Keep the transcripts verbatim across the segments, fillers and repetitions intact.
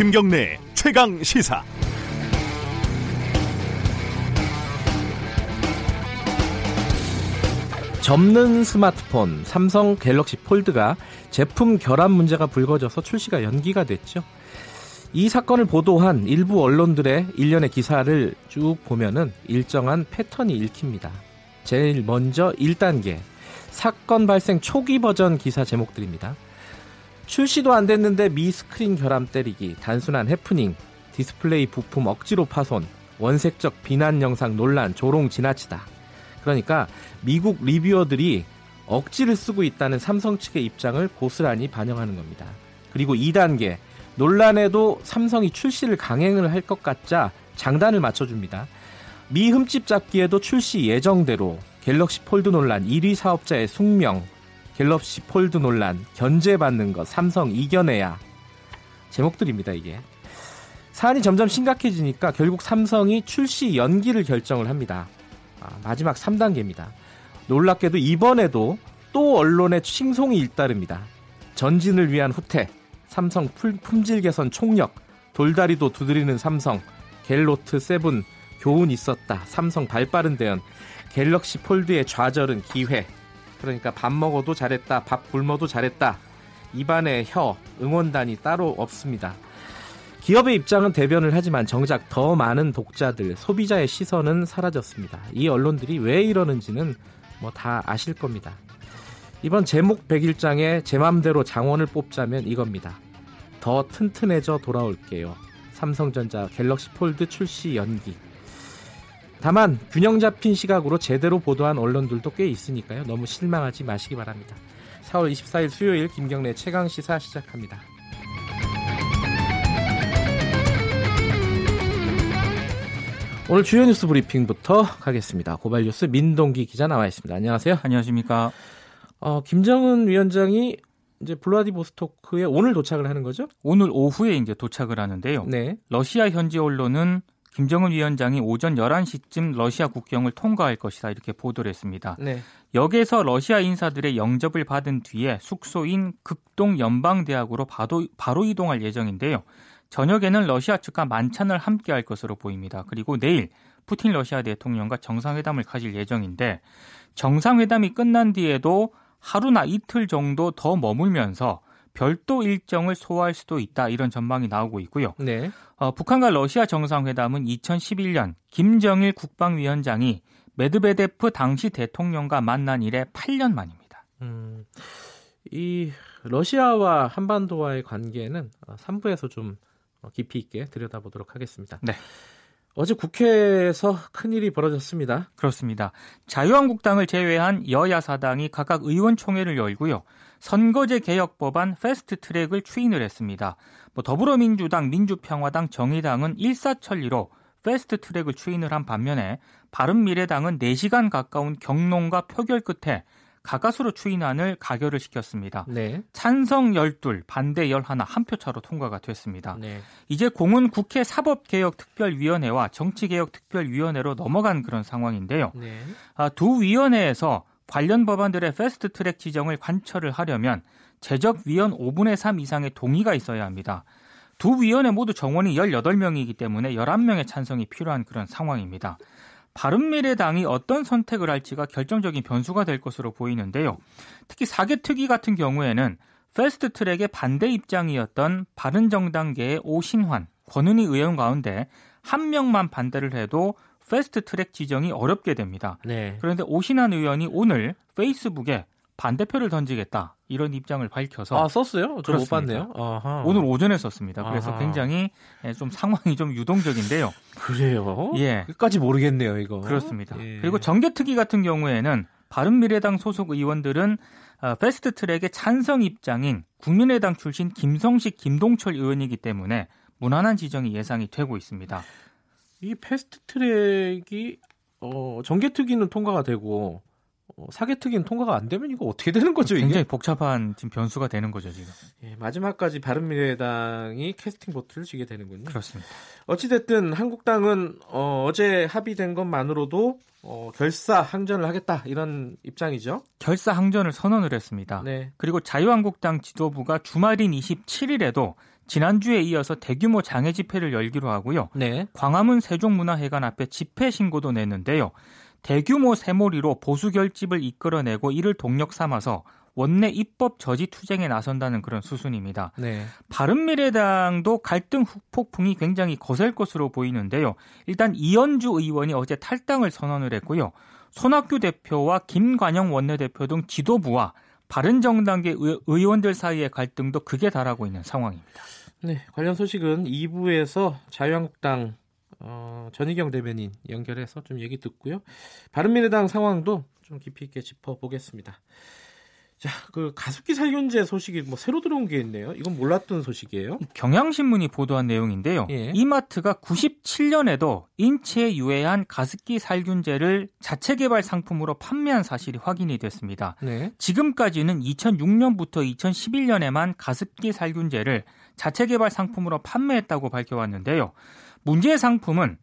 김경래 최강 시사. 접는 스마트폰 삼성 갤럭시 폴드가 제품 결함 문제가 불거져서 출시가 연기가 됐죠. 이 사건을 보도한 일부 언론들의 일련의 기사를 쭉 보면은 일정한 패턴이 읽힙니다. 제일 먼저 일 단계, 사건 발생 초기 버전 기사 제목들입니다. 출시도 안 됐는데 미 스크린 결함 때리기, 단순한 해프닝, 디스플레이 부품 억지로 파손, 원색적 비난 영상 논란, 조롱 지나치다. 그러니까 미국 리뷰어들이 억지를 쓰고 있다는 삼성 측의 입장을 고스란히 반영하는 겁니다. 그리고 이 단계, 논란에도 삼성이 출시를 강행을 할 것 같자 장단을 맞춰줍니다. 미 흠집 잡기에도 출시 예정대로, 갤럭시 폴드 논란 일 위 사업자의 숙명, 갤럭시 폴드 논란 견제받는 것 삼성 이겨내야, 제목들입니다. 이게 사안이 점점 심각해지니까 결국 삼성이 출시 연기를 결정을 합니다. 아, 마지막 삼 단계입니다. 놀랍게도 이번에도 또 언론의 칭송이 잇따릅니다. 전진을 위한 후퇴, 삼성 품질 개선 총력, 돌다리도 두드리는 삼성, 갤노트 칠 교훈 있었다, 삼성 발빠른 대응, 갤럭시 폴드의 좌절은 기회. 그러니까 밥 먹어도 잘했다, 밥 굶어도 잘했다, 입안에 혀, 응원단이 따로 없습니다. 기업의 입장은 대변을 하지만 정작 더 많은 독자들, 소비자의 시선은 사라졌습니다. 이 언론들이 왜 이러는지는 뭐 다 아실 겁니다. 이번 제목 백일 장에 제 맘대로 장원을 뽑자면 이겁니다. 더 튼튼해져 돌아올게요. 삼성전자 갤럭시 폴드 출시 연기. 다만 균형 잡힌 시각으로 제대로 보도한 언론들도 꽤 있으니까요. 너무 실망하지 마시기 바랍니다. 사월 이십사일 수요일 김경래 최강시사 시작합니다. 오늘 주요 뉴스 브리핑부터 가겠습니다. 고발 뉴스 민동기 기자 나와 있습니다. 안녕하세요. 안녕하십니까. 어, 김정은 위원장이 이제 블라디보스토크에 오늘 도착을 하는 거죠? 오늘 오후에 이제 도착을 하는데요. 네. 러시아 현지 언론은 김정은 위원장이 오전 열한 시쯤 러시아 국경을 통과할 것이다, 이렇게 보도를 했습니다. 네. 역에서 러시아 인사들의 영접을 받은 뒤에 숙소인 극동 연방대학으로 바로, 바로 이동할 예정인데요. 저녁에는 러시아 측과 만찬을 함께 할 것으로 보입니다. 그리고 내일 푸틴 러시아 대통령과 정상회담을 가질 예정인데, 정상회담이 끝난 뒤에도 하루나 이틀 정도 더 머물면서 별도 일정을 소화할 수도 있다, 이런 전망이 나오고 있고요. 네. 어, 북한과 러시아 정상회담은 이천십일년 김정일 국방위원장이 메드베데프 당시 대통령과 만난 이래 팔 년 만입니다. 음, 이 러시아와 한반도와의 관계는 삼 부에서 좀 깊이 있게 들여다보도록 하겠습니다. 네. 어제 국회에서 큰일이 벌어졌습니다. 그렇습니다. 자유한국당을 제외한 여야 사당이 각각 의원총회를 열고요. 선거제 개혁법안 패스트트랙을 추인을 했습니다. 뭐 더불어민주당, 민주평화당, 정의당은 일사천리로 패스트트랙을 추인을 한 반면에 바른미래당은 네 시간 가까운 격론과 표결 끝에 가까스로 추인안을 가결을 시켰습니다. 네. 찬성 십이, 반대 십일, 한 표 차로 통과가 됐습니다. 네. 이제 공은 국회 사법개혁특별위원회와 정치개혁특별위원회로 넘어간 그런 상황인데요. 네. 아, 두 위원회에서 관련 법안들의 패스트트랙 지정을 관철을 하려면 제적위원 오분의 삼 이상의 동의가 있어야 합니다. 두 위원회 모두 정원이 열여덟 명이기 때문에 열한 명의 찬성이 필요한 그런 상황입니다. 바른미래당이 어떤 선택을 할지가 결정적인 변수가 될 것으로 보이는데요. 특히 사개특위 같은 경우에는 패스트트랙의 반대 입장이었던 바른정당계의 오신환, 권은희 의원 가운데 한 명만 반대를 해도 패스트트랙 지정이 어렵게 됩니다. 네. 그런데 오신환 의원이 오늘 페이스북에 반대표를 던지겠다, 이런 입장을 밝혀서. 아, 썼어요? 저 못 봤네요. 아하. 오늘 오전에 썼습니다. 그래서 아하. 굉장히 좀 상황이 좀 유동적인데요. 그래요? 예. 끝까지 모르겠네요, 이거. 그렇습니다. 예. 그리고 정개특위 같은 경우에는 바른미래당 소속 의원들은 패스트트랙의 찬성 입장인 국민의당 출신 김성식, 김동철 의원이기 때문에 무난한 지정이 예상이 되고 있습니다. 이 패스트트랙이 어, 정개특위는 통과가 되고 사개특위는 통과가 안 되면 이거 어떻게 되는 거죠? 굉장히 이게? 복잡한 지금 변수가 되는 거죠, 지금. 예, 마지막까지 바른미래당이 캐스팅 보트를 쥐게 되는군요. 그렇습니다. 어찌됐든 한국당은 어, 어제 합의된 것만으로도 어, 결사항전을 하겠다, 이런 입장이죠. 결사항전을 선언을 했습니다. 네. 그리고 자유한국당 지도부가 주말인 이십칠일에도 지난주에 이어서 대규모 장애 집회를 열기로 하고요. 네. 광화문 세종문화회관 앞에 집회 신고도 냈는데요. 대규모 세몰이로 보수 결집을 이끌어내고 이를 동력 삼아서 원내 입법 저지 투쟁에 나선다는 그런 수순입니다. 네. 바른미래당도 갈등 후폭풍이 굉장히 거셀 것으로 보이는데요. 일단 이현주 의원이 어제 탈당을 선언을 했고요. 손학규 대표와 김관영 원내대표 등 지도부와 바른정당계 의원들 사이의 갈등도 극에 달하고 있는 상황입니다. 네, 관련 소식은 이 부에서 자유한국당 어, 전희경 대변인 연결해서 좀 얘기 듣고요. 바른미래당 상황도 좀 깊이 있게 짚어보겠습니다. 자, 그 가습기 살균제 소식이 뭐 새로 들어온 게 있네요. 이건 몰랐던 소식이에요. 경향신문이 보도한 내용인데요. 예. 이마트가 구십칠 년에도 인체에 유해한 가습기 살균제를 자체 개발 상품으로 판매한 사실이 확인이 됐습니다. 네. 지금까지는 이천육 년부터 이천십일 년에만 가습기 살균제를 자체 개발 상품으로 판매했다고 밝혀왔는데요. 문제의 상품은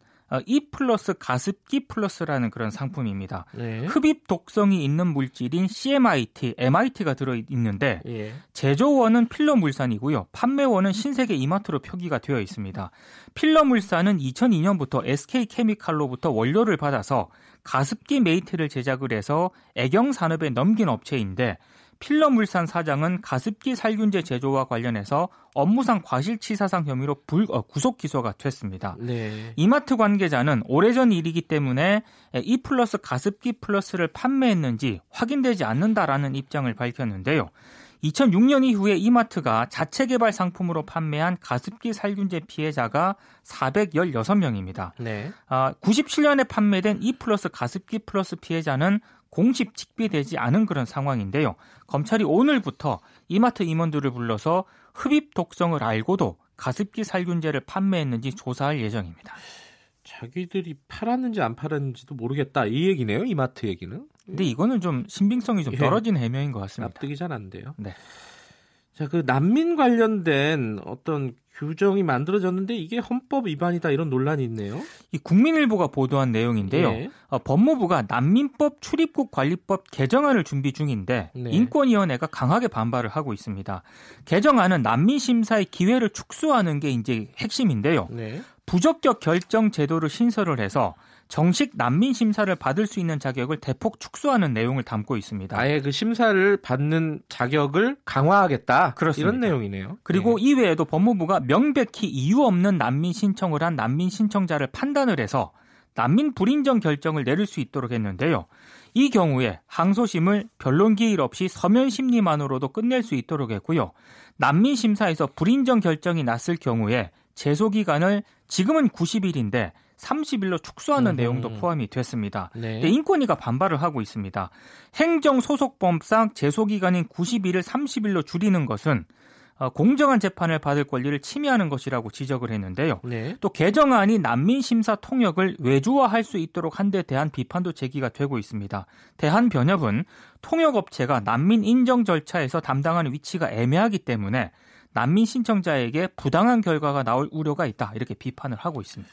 E 플러스 가습기 플러스라는 그런 상품입니다. 네. 흡입 독성이 있는 물질인 씨엠아이티, 엠아이티가 들어있는데 예. 제조원은 필러물산이고요. 판매원은 신세계 이마트로 표기가 되어 있습니다. 필러물산은 이천이 년부터 에스케이케미칼로부터 원료를 받아서 가습기 메이트를 제작을 해서 애경산업에 넘긴 업체인데 필러물산 사장은 가습기 살균제 제조와 관련해서 업무상 과실치사상 혐의로 불, 어, 구속 기소가 됐습니다. 네. 이마트 관계자는 오래전 일이기 때문에 E 플러스 가습기 플러스를 판매했는지 확인되지 않는다라는 입장을 밝혔는데요. 이천육 년 이후에 이마트가 자체 개발 상품으로 판매한 가습기 살균제 피해자가 사백십육 명입니다. 네. 아, 구십칠 년에 판매된 E 플러스 가습기 플러스 피해자는 공식 식비되지 않은 그런 상황인데요. 검찰이 오늘부터 이마트 임원들을 불러서 흡입 독성을 알고도 가습기 살균제를 판매했는지 조사할 예정입니다. 자기들이 팔았는지 안 팔았는지도 모르겠다 이 얘기네요. 이마트 얘기는. 근데 이거는 좀 신빙성이 좀 떨어진 예. 해명인 것 같습니다. 납득이 잘 안 돼요. 네. 자, 그 난민 관련된 어떤 규정이 만들어졌는데 이게 헌법 위반이다 이런 논란이 있네요. 이 국민일보가 보도한 내용인데요. 네. 어, 법무부가 난민법 출입국 관리법 개정안을 준비 중인데 네. 인권위원회가 강하게 반발을 하고 있습니다. 개정안은 난민 심사의 기회를 축소하는 게 이제 핵심인데요. 네. 부적격 결정 제도를 신설을 해서 정식 난민 심사를 받을 수 있는 자격을 대폭 축소하는 내용을 담고 있습니다. 아예 그 심사를 받는 자격을 강화하겠다. 그렇습니다. 이런 내용이네요. 그리고 네. 이외에도 법무부가 명백히 이유 없는 난민 신청을 한 난민 신청자를 판단을 해서 난민 불인정 결정을 내릴 수 있도록 했는데요. 이 경우에 항소심을 변론 기일 없이 서면 심리만으로도 끝낼 수 있도록 했고요. 난민 심사에서 불인정 결정이 났을 경우에 제소 기간을 지금은 구십 일인데 삼십 일로 축소하는 음. 내용도 포함이 됐습니다. 네. 인권위가 반발을 하고 있습니다. 행정소송법상 제소기간인 구십 일을 삼십 일로 줄이는 것은 공정한 재판을 받을 권리를 침해하는 것이라고 지적을 했는데요. 네. 또 개정안이 난민심사 통역을 외주화할 수 있도록 한 데 대한 비판도 제기가 되고 있습니다. 대한변협은 통역업체가 난민 인정 절차에서 담당하는 위치가 애매하기 때문에 난민 신청자에게 부당한 결과가 나올 우려가 있다 이렇게 비판을 하고 있습니다.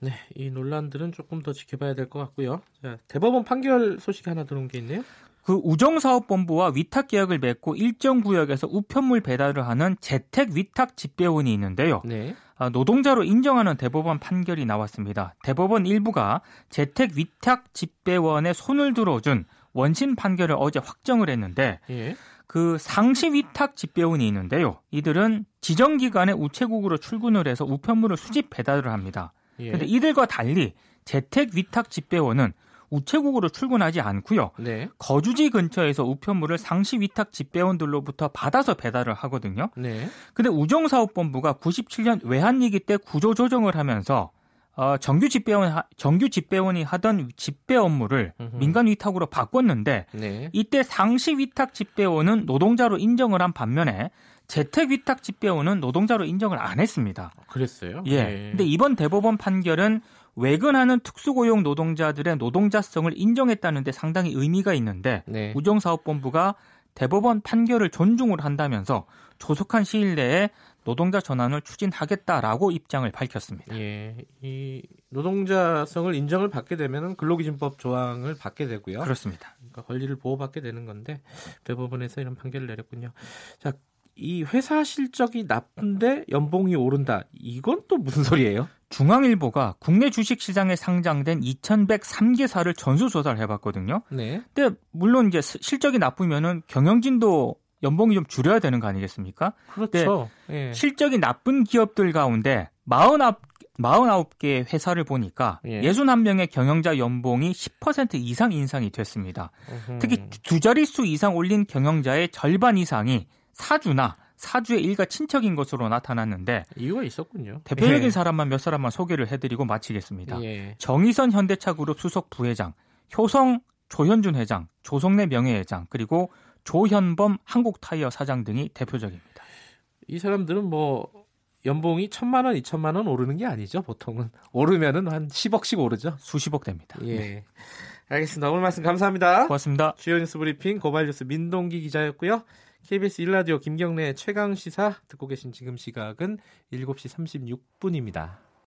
네, 이 논란들은 조금 더 지켜봐야 될 것 같고요. 자, 대법원 판결 소식 하나 들어온 게 있네요. 그 우정사업본부와 위탁계약을 맺고 일정 구역에서 우편물 배달을 하는 재택위탁집배원이 있는데요. 네. 노동자로 인정하는 대법원 판결이 나왔습니다. 대법원 일부가 재택위탁집배원에 손을 들어준 원심 판결을 어제 확정을 했는데 예. 그 상시위탁집배원이 있는데요. 이들은 지정기간에 우체국으로 출근을 해서 우편물을 수집 배달을 합니다. 그런데 예. 이들과 달리 재택위탁집배원은 우체국으로 출근하지 않고요. 네. 거주지 근처에서 우편물을 상시위탁집배원들로부터 받아서 배달을 하거든요. 그런데 네. 우정사업본부가 구십칠 년 외환위기 때 구조조정을 하면서 어, 정규 집배원, 정규 집배원이 하던 집배 업무를 으흠. 민간 위탁으로 바꿨는데 네. 이때 상시 위탁 집배원은 노동자로 인정을 한 반면에 재택 위탁 집배원은 노동자로 인정을 안 했습니다. 그랬어요? 예. 네. 근데 이번 대법원 판결은 외근하는 특수고용 노동자들의 노동자성을 인정했다는 데 상당히 의미가 있는데 네. 우정사업본부가 대법원 판결을 존중을 한다면서 조속한 시일 내에 노동자 전환을 추진하겠다라고 입장을 밝혔습니다. 예, 이 노동자성을 인정을 받게 되면 근로기준법 조항을 받게 되고요. 그렇습니다. 그러니까 권리를 보호받게 되는 건데 대법원에서 이런 판결을 내렸군요. 자, 이 회사 실적이 나쁜데 연봉이 오른다. 이건 또 무슨 소리예요? 중앙일보가 국내 주식시장에 상장된 이천백삼 개사를 전수조사를 해봤거든요. 네. 근데 물론 이제 실적이 나쁘면은 경영진도 연봉이 좀 줄여야 되는 거 아니겠습니까? 그렇죠. 예. 실적이 나쁜 기업들 가운데 사십구 개의 회사를 보니까 예. 육십일 명의 경영자 연봉이 십 퍼센트 이상 인상이 됐습니다. 으흠. 특히 두 자릿수 이상 올린 경영자의 절반 이상이 사주나 사주의 일가 친척인 것으로 나타났는데 이유가 있었군요. 대표적인 예. 사람만 몇 사람만 소개를 해드리고 마치겠습니다. 예. 정의선 현대차그룹 수석 부회장, 효성 조현준 회장, 조성래 명예회장, 그리고 조현범 한국타이어 사장 등이 대표적입니다. 이 사람들은 뭐 연봉이 천만 원, 이천만 원 오르는 게 아니죠. 보통은 오르면은 한 십억씩 오르죠. 수십억 됩니다. 예, 네. 알겠습니다. 오늘 말씀 감사합니다. 고맙습니다. 주요 뉴스 브리핑 고발 뉴스 민동기 기자였고요. 케이비에스 일 라디오 김경래 최강시사 듣고 계신 지금 시각은 일곱 시 삼십육 분입니다.